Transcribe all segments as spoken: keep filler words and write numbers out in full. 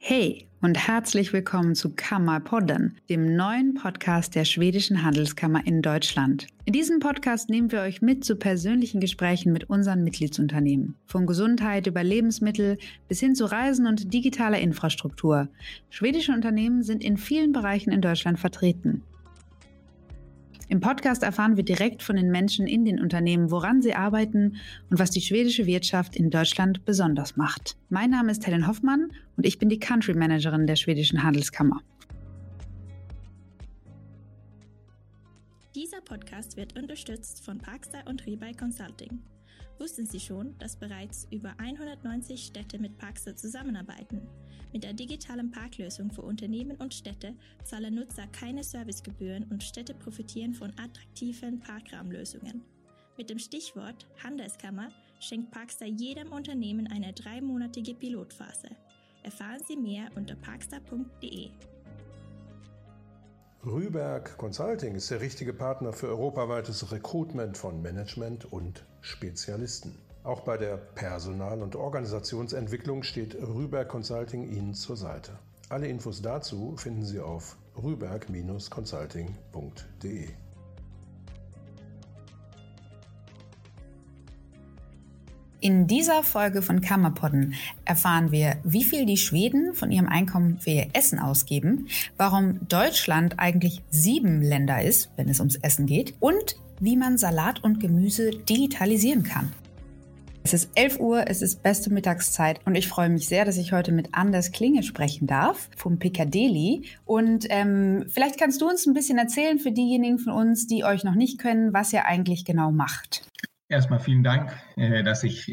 Hey und herzlich willkommen zu Kammerpodden, dem neuen Podcast der Schwedischen Handelskammer in Deutschland. In diesem Podcast nehmen wir euch mit zu persönlichen Gesprächen mit unseren Mitgliedsunternehmen. Von Gesundheit über Lebensmittel bis hin zu Reisen und digitaler Infrastruktur. Schwedische Unternehmen sind in vielen Bereichen in Deutschland vertreten. Im Podcast erfahren wir direkt von den Menschen in den Unternehmen, woran sie arbeiten und was die schwedische Wirtschaft in Deutschland besonders macht. Mein Name ist Helen Hoffmann und ich bin die Country Managerin der Schwedischen Handelskammer. Dieser Podcast wird unterstützt von Parkstar und Rüberg Consulting. Wussten Sie schon, dass bereits über hundertneunzig Städte mit Parkstar zusammenarbeiten? Mit der digitalen Parklösung für Unternehmen und Städte zahlen Nutzer keine Servicegebühren und Städte profitieren von attraktiven Parkrahmenlösungen. Mit dem Stichwort Handelskammer schenkt Parkstar jedem Unternehmen eine dreimonatige Pilotphase. Erfahren Sie mehr unter parkstar punkt de. Rüberg Consulting ist der richtige Partner für europaweites Recruitment von Management und Spezialisten. Auch bei der Personal- und Organisationsentwicklung steht Rüberg Consulting Ihnen zur Seite. Alle Infos dazu finden Sie auf rüberg Bindestrich consulting punkt de. In dieser Folge von Kammerpodden erfahren wir, wie viel die Schweden von ihrem Einkommen für ihr Essen ausgeben, warum Deutschland eigentlich sieben Länder ist, wenn es ums Essen geht, und wie man Salat und Gemüse digitalisieren kann. Es ist elf Uhr, es ist beste Mittagszeit und ich freue mich sehr, dass ich heute mit Anders Klinge sprechen darf vom Picadeli. Und ähm, vielleicht kannst du uns ein bisschen erzählen für diejenigen von uns, die euch noch nicht kennen, was ihr eigentlich genau macht. Erstmal vielen Dank, dass ich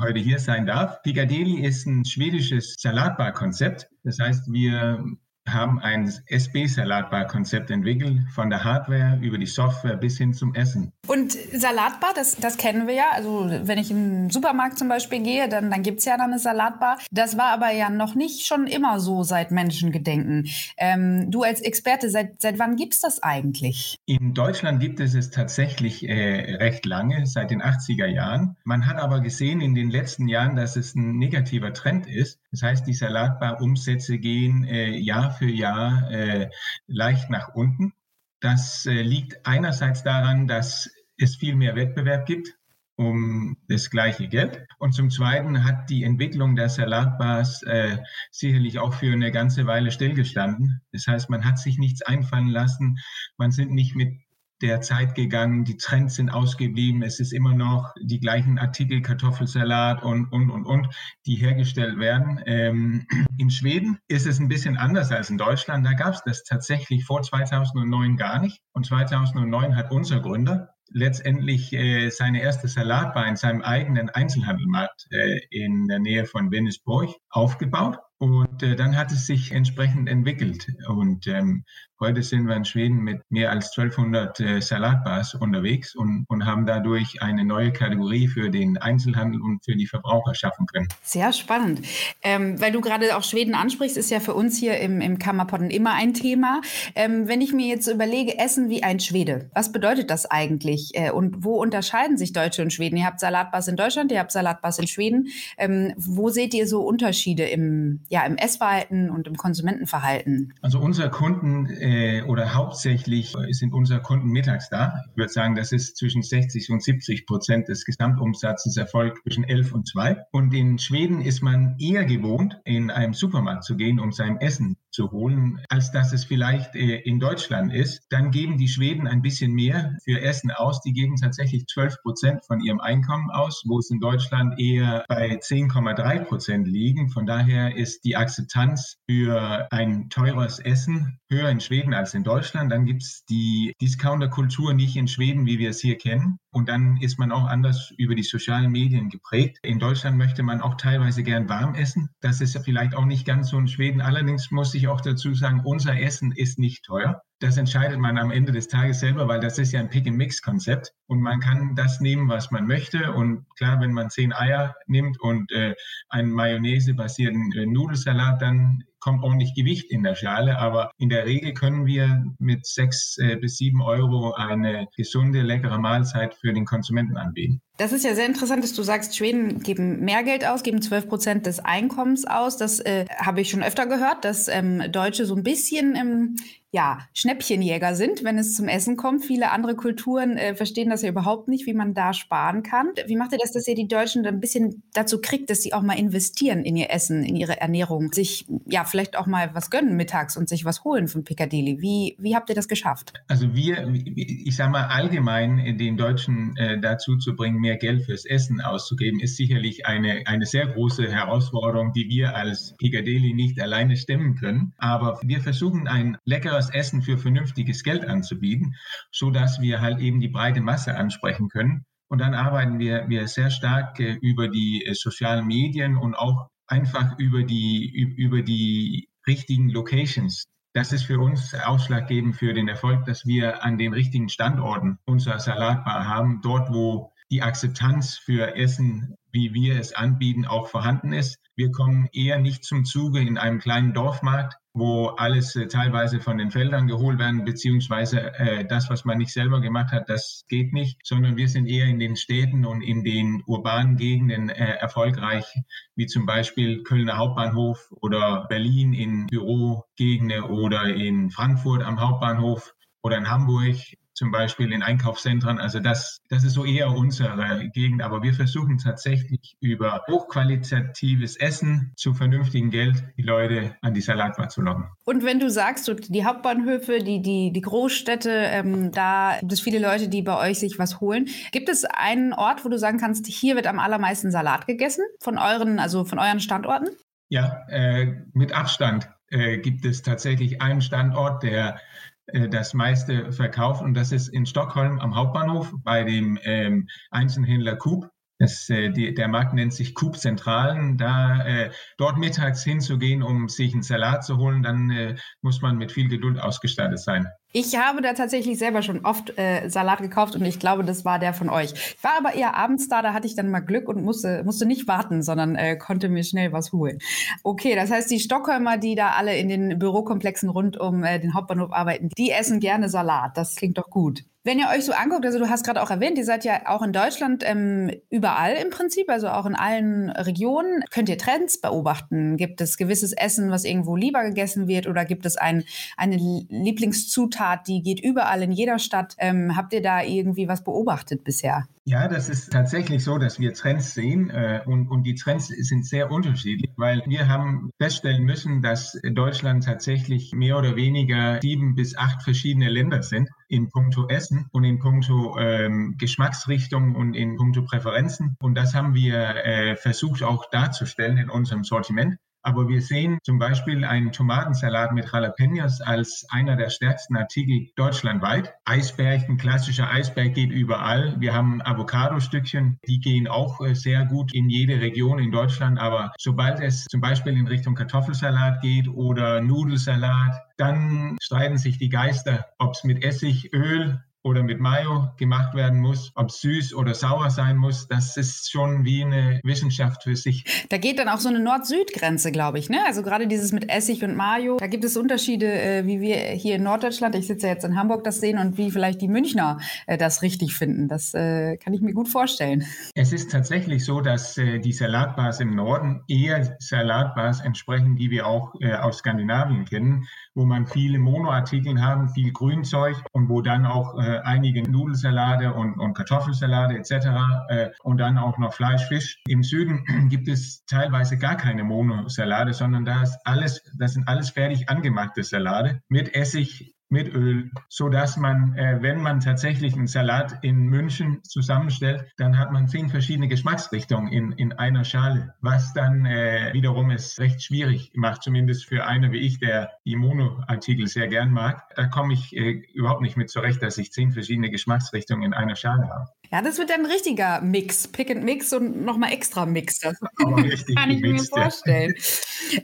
heute hier sein darf. Picadeli ist ein schwedisches Salatbar-Konzept. Das heißt, wir haben ein S B-Salatbar-Konzept entwickelt, von der Hardware über die Software bis hin zum Essen. Und Salatbar, das, das kennen wir ja. Also wenn ich im Supermarkt zum Beispiel gehe, dann, dann gibt es ja dann eine Salatbar. Das war aber ja noch nicht schon immer so seit Menschengedenken. Ähm, du als Experte, seit, seit wann gibt es das eigentlich? In Deutschland gibt es es tatsächlich äh, recht lange, seit den achtziger Jahren. Man hat aber gesehen in den letzten Jahren, dass es ein negativer Trend ist. Das heißt, die Salatbar-Umsätze gehen äh, Jahr für Jahr äh, leicht nach unten. Das äh, liegt einerseits daran, dass es viel mehr Wettbewerb gibt um das gleiche Geld. Und zum Zweiten hat die Entwicklung der Salatbars äh, sicherlich auch für eine ganze Weile stillgestanden. Das heißt, man hat sich nichts einfallen lassen, man sind nicht mit der Zeit gegangen, die Trends sind ausgeblieben, es ist immer noch die gleichen Artikel, Kartoffelsalat und, und, und, und, die hergestellt werden. Ähm, in Schweden ist es ein bisschen anders als in Deutschland, da gab es das tatsächlich vor zweitausendneun gar nicht und zweitausendneun hat unser Gründer letztendlich äh, seine erste Salatbar in seinem eigenen Einzelhandelmarkt äh, in der Nähe von Veniceburg aufgebaut. Und äh, dann hat es sich entsprechend entwickelt. Und ähm, heute sind wir in Schweden mit mehr als zwölfhundert äh, Salatbars unterwegs und, und haben dadurch eine neue Kategorie für den Einzelhandel und für die Verbraucher schaffen können. Sehr spannend. Ähm, weil du gerade auch Schweden ansprichst, ist ja für uns hier im, im Kammerpodden immer ein Thema. Ähm, wenn ich mir jetzt überlege, Essen wie ein Schwede, was bedeutet das eigentlich? Äh, und wo unterscheiden sich Deutsche und Schweden? Ihr habt Salatbars in Deutschland, ihr habt Salatbars in Schweden. Ähm, wo seht ihr so Unterschiede im Ja, im Essverhalten und im Konsumentenverhalten? Also unsere Kunden äh, oder hauptsächlich sind unsere Kunden mittags da. Ich würde sagen, das ist zwischen sechzig und siebzig Prozent des Gesamtumsatzes erfolgt zwischen elf und zwei. Und in Schweden ist man eher gewohnt, in einem Supermarkt zu gehen, um sein Essen zu holen, als dass es vielleicht äh, in Deutschland ist. Dann geben die Schweden ein bisschen mehr für Essen aus. Die geben tatsächlich zwölf Prozent von ihrem Einkommen aus, wo es in Deutschland eher bei zehn Komma drei Prozent liegen. Von daher ist die Akzeptanz für ein teures Essen höher in Schweden als in Deutschland. Dann gibt es die Discounter-Kultur nicht in Schweden, wie wir es hier kennen. Und dann ist man auch anders über die sozialen Medien geprägt. In Deutschland möchte man auch teilweise gern warm essen. Das ist vielleicht auch nicht ganz so in Schweden. Allerdings muss ich auch dazu sagen, unser Essen ist nicht teuer. Das entscheidet man am Ende des Tages selber, weil das ist ja ein Pick-and-Mix-Konzept. Und man kann das nehmen, was man möchte. Und klar, wenn man zehn Eier nimmt und äh, einen Mayonnaise-basierten äh, Nudelsalat, dann kommt ordentlich Gewicht in der Schale. Aber in der Regel können wir mit sechs äh, bis sieben Euro eine gesunde, leckere Mahlzeit für den Konsumenten anbieten. Das ist ja sehr interessant, dass du sagst, Schweden geben mehr Geld aus, geben zwölf Prozent des Einkommens aus. Das äh, habe ich schon öfter gehört, dass ähm, Deutsche so ein bisschen ähm, ja, Schnäppchenjäger sind, wenn es zum Essen kommt. Viele andere Kulturen äh, verstehen das ja überhaupt nicht, wie man da sparen kann. Wie macht ihr das, dass ihr die Deutschen dann ein bisschen dazu kriegt, dass sie auch mal investieren in ihr Essen, in ihre Ernährung, sich ja vielleicht auch mal was gönnen mittags und sich was holen von Picadeli? Wie, wie habt ihr das geschafft? Also wir, ich sage mal allgemein, den Deutschen äh, dazu zu bringen, mehr Geld fürs Essen auszugeben, ist sicherlich eine, eine sehr große Herausforderung, die wir als Picadeli nicht alleine stemmen können. Aber wir versuchen, ein leckeres Essen für vernünftiges Geld anzubieten, sodass wir halt eben die breite Masse ansprechen können. Und dann arbeiten wir, wir sehr stark äh, über die äh, sozialen Medien und auch einfach über die, über die richtigen Locations. Das ist für uns ausschlaggebend für den Erfolg, dass wir an den richtigen Standorten unser Salatbar haben, dort wo die Akzeptanz für Essen, wie wir es anbieten, auch vorhanden ist. Wir kommen eher nicht zum Zuge in einem kleinen Dorfmarkt, wo alles äh, teilweise von den Feldern geholt werden, beziehungsweise äh, das, was man nicht selber gemacht hat, das geht nicht, sondern wir sind eher in den Städten und in den urbanen Gegenden äh, erfolgreich, wie zum Beispiel Kölner Hauptbahnhof oder Berlin in Bürogegenden oder in Frankfurt am Hauptbahnhof oder in Hamburg. Zum Beispiel in Einkaufszentren. Also das, das ist so eher unsere Gegend. Aber wir versuchen tatsächlich über hochqualitatives Essen zu vernünftigem Geld die Leute an die Salatbar zu locken. Und wenn du sagst, so die Hauptbahnhöfe, die, die, die Großstädte, ähm, da gibt es viele Leute, die bei euch sich was holen. Gibt es einen Ort, wo du sagen kannst, hier wird am allermeisten Salat gegessen? Von euren, also von euren Standorten? Ja, äh, mit Abstand äh, gibt es tatsächlich einen Standort, der das meiste verkauft, und das ist in Stockholm am Hauptbahnhof bei dem ähm, Einzelhändler Coop. Das, äh, die, der Markt nennt sich Coop Zentralen. Da äh, dort mittags hinzugehen, um sich einen Salat zu holen, dann äh, muss man mit viel Geduld ausgestattet sein. Ich habe da tatsächlich selber schon oft äh, Salat gekauft und ich glaube, das war der von euch. Ich war aber eher abends da, da hatte ich dann mal Glück und musste, musste nicht warten, sondern äh, konnte mir schnell was holen. Okay, das heißt, die Stockholmer, die da alle in den Bürokomplexen rund um äh, den Hauptbahnhof arbeiten, die essen gerne Salat. Das klingt doch gut. Wenn ihr euch so anguckt, also du hast gerade auch erwähnt, ihr seid ja auch in Deutschland ähm, überall im Prinzip, also auch in allen Regionen. Könnt ihr Trends beobachten? Gibt es gewisses Essen, was irgendwo lieber gegessen wird, oder gibt es ein, eine Lieblingszutat, die geht überall in jeder Stadt? Ähm, habt ihr da irgendwie was beobachtet bisher? Ja, das ist tatsächlich so, dass wir Trends sehen äh, und, und die Trends sind sehr unterschiedlich, weil wir haben feststellen müssen, dass Deutschland tatsächlich mehr oder weniger sieben bis acht verschiedene Länder sind in puncto Essen und in puncto ähm, Geschmacksrichtung und in puncto Präferenzen, und das haben wir äh, versucht auch darzustellen in unserem Sortiment. Aber wir sehen zum Beispiel einen Tomatensalat mit Jalapenos als einer der stärksten Artikel deutschlandweit. Eisberg, ein klassischer Eisberg, geht überall. Wir haben Avocado-Stückchen, die gehen auch sehr gut in jede Region in Deutschland. Aber sobald es zum Beispiel in Richtung Kartoffelsalat geht oder Nudelsalat, dann streiten sich die Geister, ob es mit Essig, Öl oder mit Mayo gemacht werden muss, ob süß oder sauer sein muss. Das ist schon wie eine Wissenschaft für sich. Da geht dann auch so eine Nord-Süd-Grenze, glaube ich, ne? Also gerade dieses mit Essig und Mayo, da gibt es Unterschiede, äh, wie wir hier in Norddeutschland, ich sitze ja jetzt in Hamburg, das sehen, und wie vielleicht die Münchner äh, das richtig finden. Das äh, kann ich mir gut vorstellen. Es ist tatsächlich so, dass äh, die Salatbars im Norden eher Salatbars entsprechen, die wir auch äh, aus Skandinavien kennen, wo man viele Monoartikel haben, viel Grünzeug, und wo dann auch äh, einige Nudelsalate und, und Kartoffelsalate et cetera äh, und dann auch noch Fleisch, Fisch. Im Süden gibt es teilweise gar keine Monosalate, sondern da ist alles, das sind alles fertig angemachte Salate mit Essig, mit Öl, sodass man, äh, wenn man tatsächlich einen Salat in München zusammenstellt, dann hat man zehn verschiedene Geschmacksrichtungen in, in einer Schale, was dann äh, wiederum es recht schwierig macht, zumindest für einer wie ich, der die Mono-Artikel sehr gern mag. Da komme ich äh, überhaupt nicht mit zurecht, dass ich zehn verschiedene Geschmacksrichtungen in einer Schale habe. Ja, das wird dann ein richtiger Mix, Pick and Mix und nochmal extra Mix. Das kann ich mir vorstellen.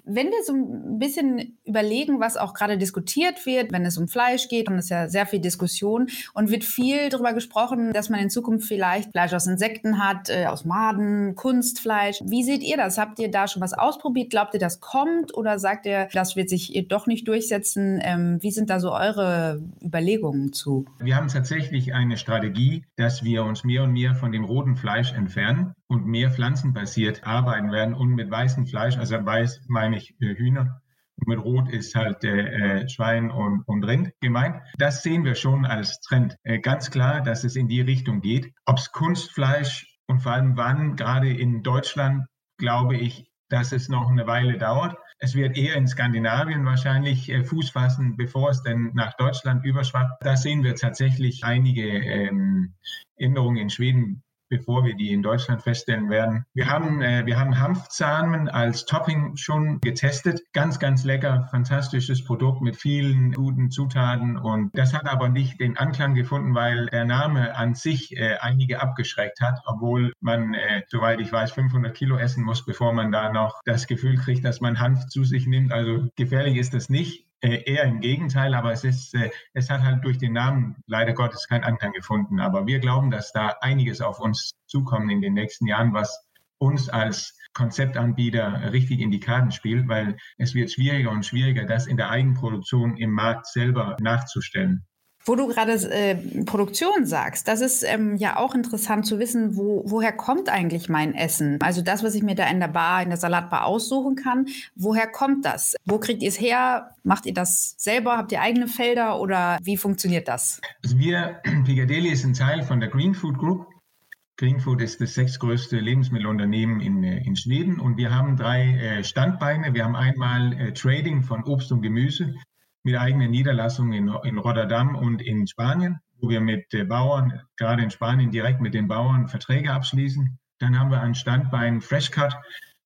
Wenn wir so ein bisschen überlegen, was auch gerade diskutiert wird, wenn es um Fleisch geht, und es ist ja sehr viel Diskussion und wird viel darüber gesprochen, dass man in Zukunft vielleicht Fleisch aus Insekten hat, äh, aus Maden, Kunstfleisch. Wie seht ihr das? Habt ihr da schon was ausprobiert? Glaubt ihr, das kommt, oder sagt ihr, das wird sich doch nicht durchsetzen? Ähm, wie sind da so eure Überlegungen zu? Wir haben tatsächlich eine Strategie, dass wir uns uns mehr und mehr von dem roten Fleisch entfernen und mehr pflanzenbasiert arbeiten werden und mit weißem Fleisch, also weiß meine ich Hühner, mit Rot ist halt äh, Schwein und, und Rind gemeint. Das sehen wir schon als Trend. Äh, ganz klar, dass es in die Richtung geht. Ob es Kunstfleisch und vor allem wann, gerade in Deutschland, glaube ich, dass es noch eine Weile dauert. Es wird eher in Skandinavien wahrscheinlich äh, Fuß fassen, bevor es dann nach Deutschland überschwappt. Da sehen wir tatsächlich einige ähm, Änderungen in Schweden, bevor wir die in Deutschland feststellen werden. Wir haben, äh, wir haben Hanfsamen als Topping schon getestet. Ganz, ganz lecker, fantastisches Produkt mit vielen guten Zutaten. Und das hat aber nicht den Anklang gefunden, weil der Name an sich äh, einige abgeschreckt hat, obwohl man, äh, soweit ich weiß, fünfhundert Kilo essen muss, bevor man da noch das Gefühl kriegt, dass man Hanf zu sich nimmt. Also gefährlich ist das nicht. Äh, eher im Gegenteil, aber es ist, äh, es hat halt durch den Namen leider Gottes keinen Anklang gefunden. Aber wir glauben, dass da einiges auf uns zukommen in den nächsten Jahren, was uns als Konzeptanbieter richtig in die Karten spielt, weil es wird schwieriger und schwieriger, das in der Eigenproduktion im Markt selber nachzustellen. Wo du gerade äh, Produktion sagst, das ist ähm, ja auch interessant zu wissen, wo, woher kommt eigentlich mein Essen? Also das, was ich mir da in der Bar, in der Salatbar aussuchen kann, woher kommt das? Wo kriegt ihr es her? Macht ihr das selber? Habt ihr eigene Felder oder wie funktioniert das? Also wir, Picadeli ist ein Teil von der Green Food Group. Green Food ist das sechstgrößte Lebensmittelunternehmen in, in Schweden und wir haben drei äh, Standbeine. Wir haben einmal äh, Trading von Obst und Gemüse mit eigenen Niederlassungen in, in Rotterdam und in Spanien, wo wir mit äh, Bauern, gerade in Spanien, direkt mit den Bauern Verträge abschließen. Dann haben wir ein Standbein Freshcut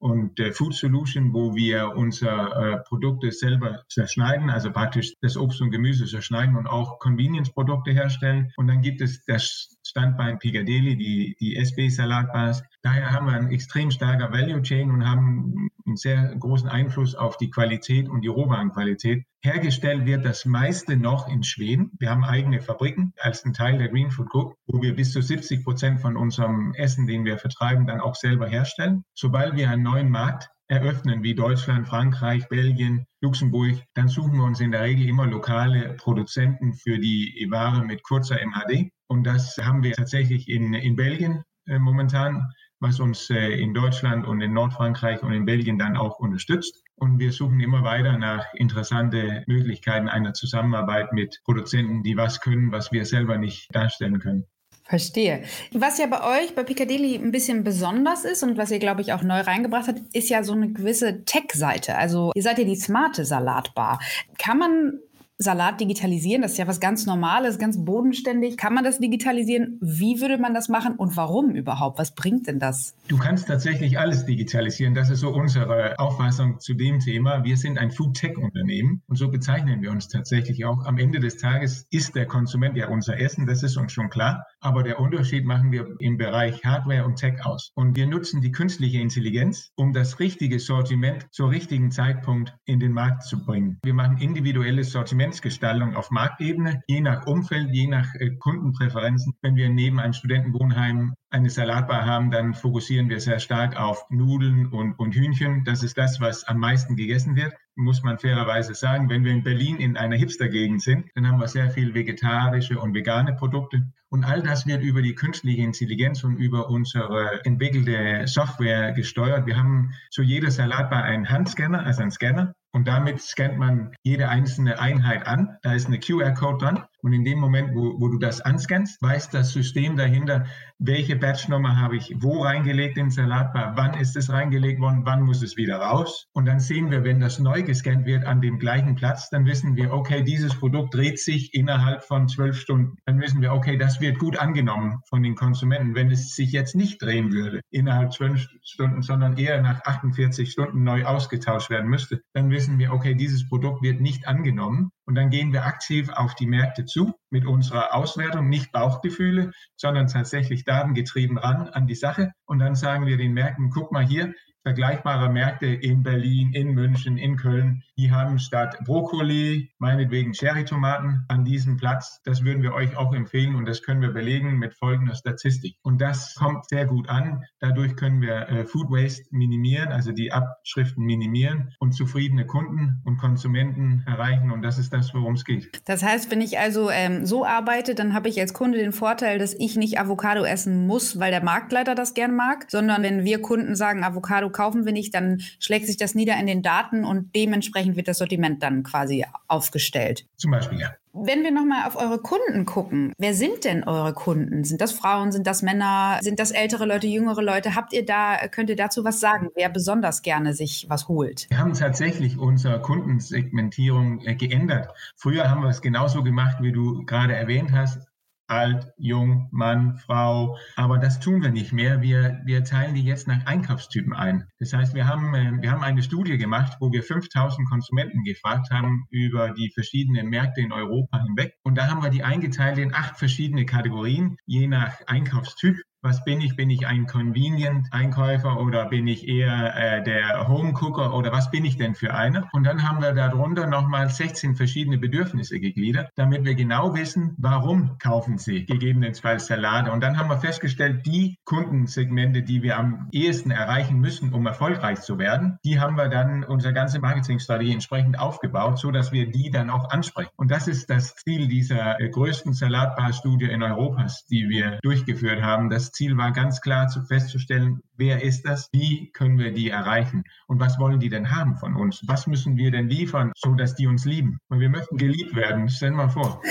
und äh, Food Solution, wo wir unsere äh, Produkte selber zerschneiden, also praktisch das Obst und Gemüse zerschneiden und auch Convenience-Produkte herstellen. Und dann gibt es das Standbein Picadeli, die, die S B-Salatbars. Daher haben wir einen extrem starken Value Chain und haben einen sehr großen Einfluss auf die Qualität und die Rohwarenqualität. Hergestellt wird das meiste noch in Schweden. Wir haben eigene Fabriken als ein Teil der Green Food Group, wo wir bis zu siebzig Prozent von unserem Essen, den wir vertreiben, dann auch selber herstellen. Sobald wir einen neuen Markt eröffnen, wie Deutschland, Frankreich, Belgien, Luxemburg, dann suchen wir uns in der Regel immer lokale Produzenten für die Ware mit kurzer M H D. Und das haben wir tatsächlich in, in Belgien äh, momentan, was uns äh, in Deutschland und in Nordfrankreich und in Belgien dann auch unterstützt. Und wir suchen immer weiter nach interessanten Möglichkeiten einer Zusammenarbeit mit Produzenten, die was können, was wir selber nicht darstellen können. Verstehe. Was ja bei euch, bei Picadeli, ein bisschen besonders ist und was ihr, glaube ich, auch neu reingebracht habt, ist ja so eine gewisse Tech-Seite. Also ihr seid ja die smarte Salatbar. Kann man Salat digitalisieren? Das ist ja was ganz Normales, ganz bodenständig. Kann man das digitalisieren? Wie würde man das machen und warum überhaupt? Was bringt denn das? Du kannst tatsächlich alles digitalisieren. Das ist so unsere Auffassung zu dem Thema. Wir sind ein Food-Tech-Unternehmen und so bezeichnen wir uns tatsächlich auch. Am Ende des Tages ist der Konsument ja unser Essen, das ist uns schon klar. Aber der Unterschied machen wir im Bereich Hardware und Tech aus. Und wir nutzen die künstliche Intelligenz, um das richtige Sortiment zum richtigen Zeitpunkt in den Markt zu bringen. Wir machen individuelles Sortiment. Gestaltung auf Marktebene, je nach Umfeld, je nach äh, Kundenpräferenzen. Wenn wir neben einem Studentenwohnheim eine Salatbar haben, dann fokussieren wir sehr stark auf Nudeln und, und Hühnchen. Das ist das, was am meisten gegessen wird, muss man fairerweise sagen. Wenn wir in Berlin in einer Hipster-Gegend sind, dann haben wir sehr viel vegetarische und vegane Produkte. Und all das wird über die künstliche Intelligenz und über unsere entwickelte Software gesteuert. Wir haben zu jeder Salatbar einen Handscanner, also einen Scanner. Und damit scannt man jede einzelne Einheit an. Da ist eine Q R-Code dran. Und in dem Moment, wo, wo du das anscannst, weiß das System dahinter, welche Batchnummer habe ich wo reingelegt in Salatbar, wann ist es reingelegt worden, wann muss es wieder raus. Und dann sehen wir, wenn das neu gescannt wird an dem gleichen Platz, dann wissen wir, okay, dieses Produkt dreht sich innerhalb von zwölf Stunden. Dann wissen wir, okay, das wird gut angenommen von den Konsumenten. Wenn es sich jetzt nicht drehen würde innerhalb zwölf Stunden, sondern eher nach achtundvierzig Stunden neu ausgetauscht werden müsste, dann wissen wir, okay, dieses Produkt wird nicht angenommen und dann gehen wir aktiv auf die Märkte zu mit unserer Auswertung, nicht Bauchgefühle, sondern tatsächlich datengetrieben ran an die Sache und dann sagen wir den Märkten, guck mal hier, vergleichbare Märkte in Berlin, in München, in Köln, die haben statt Brokkoli, meinetwegen Cherrytomaten an diesem Platz. Das würden wir euch auch empfehlen und das können wir belegen mit folgender Statistik. Und das kommt sehr gut an. Dadurch können wir äh, Food Waste minimieren, also die Abschriften minimieren und zufriedene Kunden und Konsumenten erreichen. Und das ist das, worum es geht. Das heißt, wenn ich also ähm, so arbeite, dann habe ich als Kunde den Vorteil, dass ich nicht Avocado essen muss, weil der Marktleiter das gern mag, sondern wenn wir Kunden sagen, Avocado kaufen wir nicht, dann schlägt sich das nieder in den Daten und dementsprechend wird das Sortiment dann quasi aufgestellt. Zum Beispiel, ja. Wenn wir nochmal auf eure Kunden gucken, wer sind denn eure Kunden? Sind das Frauen, sind das Männer, sind das ältere Leute, jüngere Leute? Habt ihr da, könnt ihr dazu was sagen, wer besonders gerne sich was holt? Wir haben tatsächlich unsere Kundensegmentierung geändert. Früher haben wir es genauso gemacht, wie du gerade erwähnt hast. Alt, jung, Mann, Frau. Aber das tun wir nicht mehr. Wir, wir teilen die jetzt nach Einkaufstypen ein. Das heißt, wir haben, wir haben eine Studie gemacht, wo wir fünftausend Konsumenten gefragt haben über die verschiedenen Märkte in Europa hinweg. Und da haben wir die eingeteilt in acht verschiedene Kategorien, je nach Einkaufstyp. Was bin ich? Bin ich ein Convenient-Einkäufer oder bin ich eher äh, der Home-Cooker oder was bin ich denn für einer? Und dann haben wir darunter nochmal sechzehn verschiedene Bedürfnisse gegliedert, damit wir genau wissen, warum kaufen sie gegebenenfalls Salate. Und dann haben wir festgestellt, die Kundensegmente, die wir am ehesten erreichen müssen, um erfolgreich zu werden, die haben wir dann unsere ganze Marketingstrategie entsprechend aufgebaut, sodass wir die dann auch ansprechen. Und das ist das Ziel dieser äh, größten Salatbar-Studie in Europas, die wir durchgeführt haben. Das Ziel war ganz klar zu festzustellen, wer ist das, wie können wir die erreichen und was wollen die denn haben von uns? Was müssen wir denn liefern, sodass die uns lieben? Und wir möchten geliebt werden, stell dir mal vor.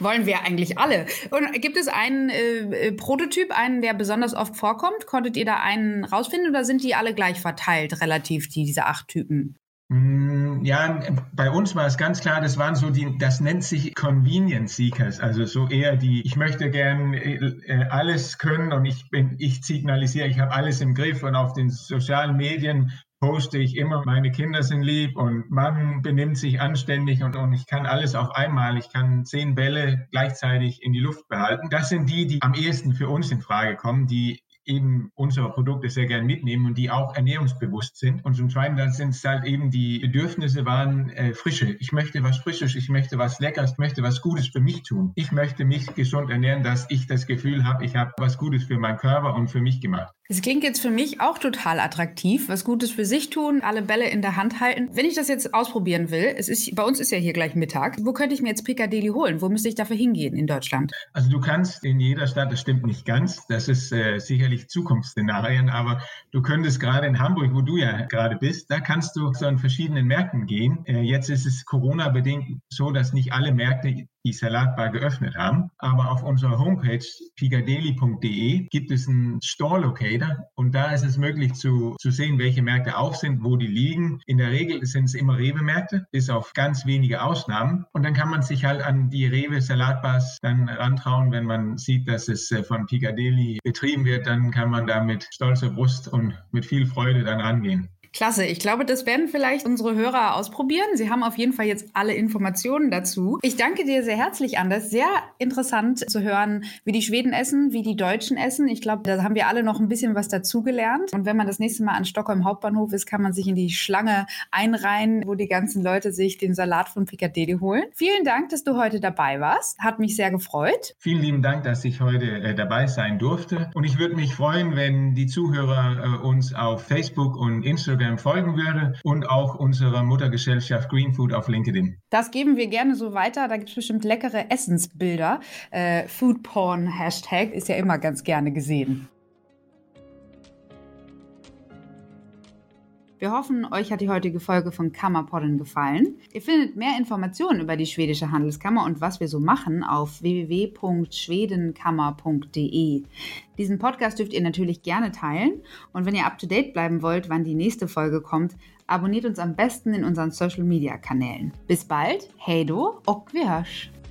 Wollen wir eigentlich alle. Und gibt es einen äh, Prototyp, einen, der besonders oft vorkommt? Konntet ihr da einen rausfinden oder sind die alle gleich verteilt, relativ, die, diese acht Typen? Ja, bei uns war es ganz klar, das waren so die, das nennt sich Convenience Seekers, also so eher die, ich möchte gern äh, alles können und ich bin, ich signalisiere, ich habe alles im Griff und auf den sozialen Medien poste ich immer, meine Kinder sind lieb und Mann benimmt sich anständig und, und ich kann alles auf einmal, ich kann zehn Bälle gleichzeitig in die Luft behalten. Das sind die, die am ehesten für uns in Frage kommen, die eben unsere Produkte sehr gern mitnehmen und die auch ernährungsbewusst sind. Und zum Zweiten, dann sind es halt eben die Bedürfnisse waren äh, frische. Ich möchte was Frisches, ich möchte was Leckeres, ich möchte was Gutes für mich tun. Ich möchte mich gesund ernähren, dass ich das Gefühl habe, ich habe was Gutes für meinen Körper und für mich gemacht. Das klingt jetzt für mich auch total attraktiv. Was Gutes für sich tun, alle Bälle in der Hand halten. Wenn ich das jetzt ausprobieren will, es ist, bei uns ist ja hier gleich Mittag, wo könnte ich mir jetzt Picadeli holen? Wo müsste ich dafür hingehen in Deutschland? Also du kannst in jeder Stadt, das stimmt nicht ganz, das ist äh, sicherlich Zukunftsszenarien, aber du könntest gerade in Hamburg, wo du ja gerade bist, da kannst du so an verschiedenen Märkten gehen. Äh, jetzt ist es Corona-bedingt so, dass nicht alle Märkte die Salatbar geöffnet haben. Aber auf unserer Homepage picadeli punkt de gibt es einen Store-Locator und da ist es möglich zu, zu sehen, welche Märkte auf sind, wo die liegen. In der Regel sind es immer Rewe-Märkte, bis auf ganz wenige Ausnahmen. Und dann kann man sich halt an die Rewe-Salatbars dann rantrauen, wenn man sieht, dass es von Picadeli betrieben wird, dann kann man da mit stolzer Brust und mit viel Freude dann rangehen. Klasse. Ich glaube, das werden vielleicht unsere Hörer ausprobieren. Sie haben auf jeden Fall jetzt alle Informationen dazu. Ich danke dir sehr herzlich, Anders. Sehr interessant zu hören, wie die Schweden essen, wie die Deutschen essen. Ich glaube, da haben wir alle noch ein bisschen was dazugelernt. Und wenn man das nächste Mal an Stockholm Hauptbahnhof ist, kann man sich in die Schlange einreihen, wo die ganzen Leute sich den Salat von Picadeli holen. Vielen Dank, dass du heute dabei warst. Hat mich sehr gefreut. Vielen lieben Dank, dass ich heute äh, dabei sein durfte. Und ich würde mich freuen, wenn die Zuhörer äh, uns auf Facebook und Instagram folgen würde und auch unserer Muttergesellschaft Green Food auf LinkedIn. Das geben wir gerne so weiter. Da gibt es bestimmt leckere Essensbilder. Äh, Foodporn Hashtag ist ja immer ganz gerne gesehen. Wir hoffen, euch hat die heutige Folge von Kammerpodden gefallen. Ihr findet mehr Informationen über die Schwedische Handelskammer und was wir so machen auf w w w punkt schwedenkammer punkt de. Diesen Podcast dürft ihr natürlich gerne teilen. Und wenn ihr up-to-date bleiben wollt, wann die nächste Folge kommt, abonniert uns am besten in unseren Social-Media-Kanälen. Bis bald, hej då och vi hörs!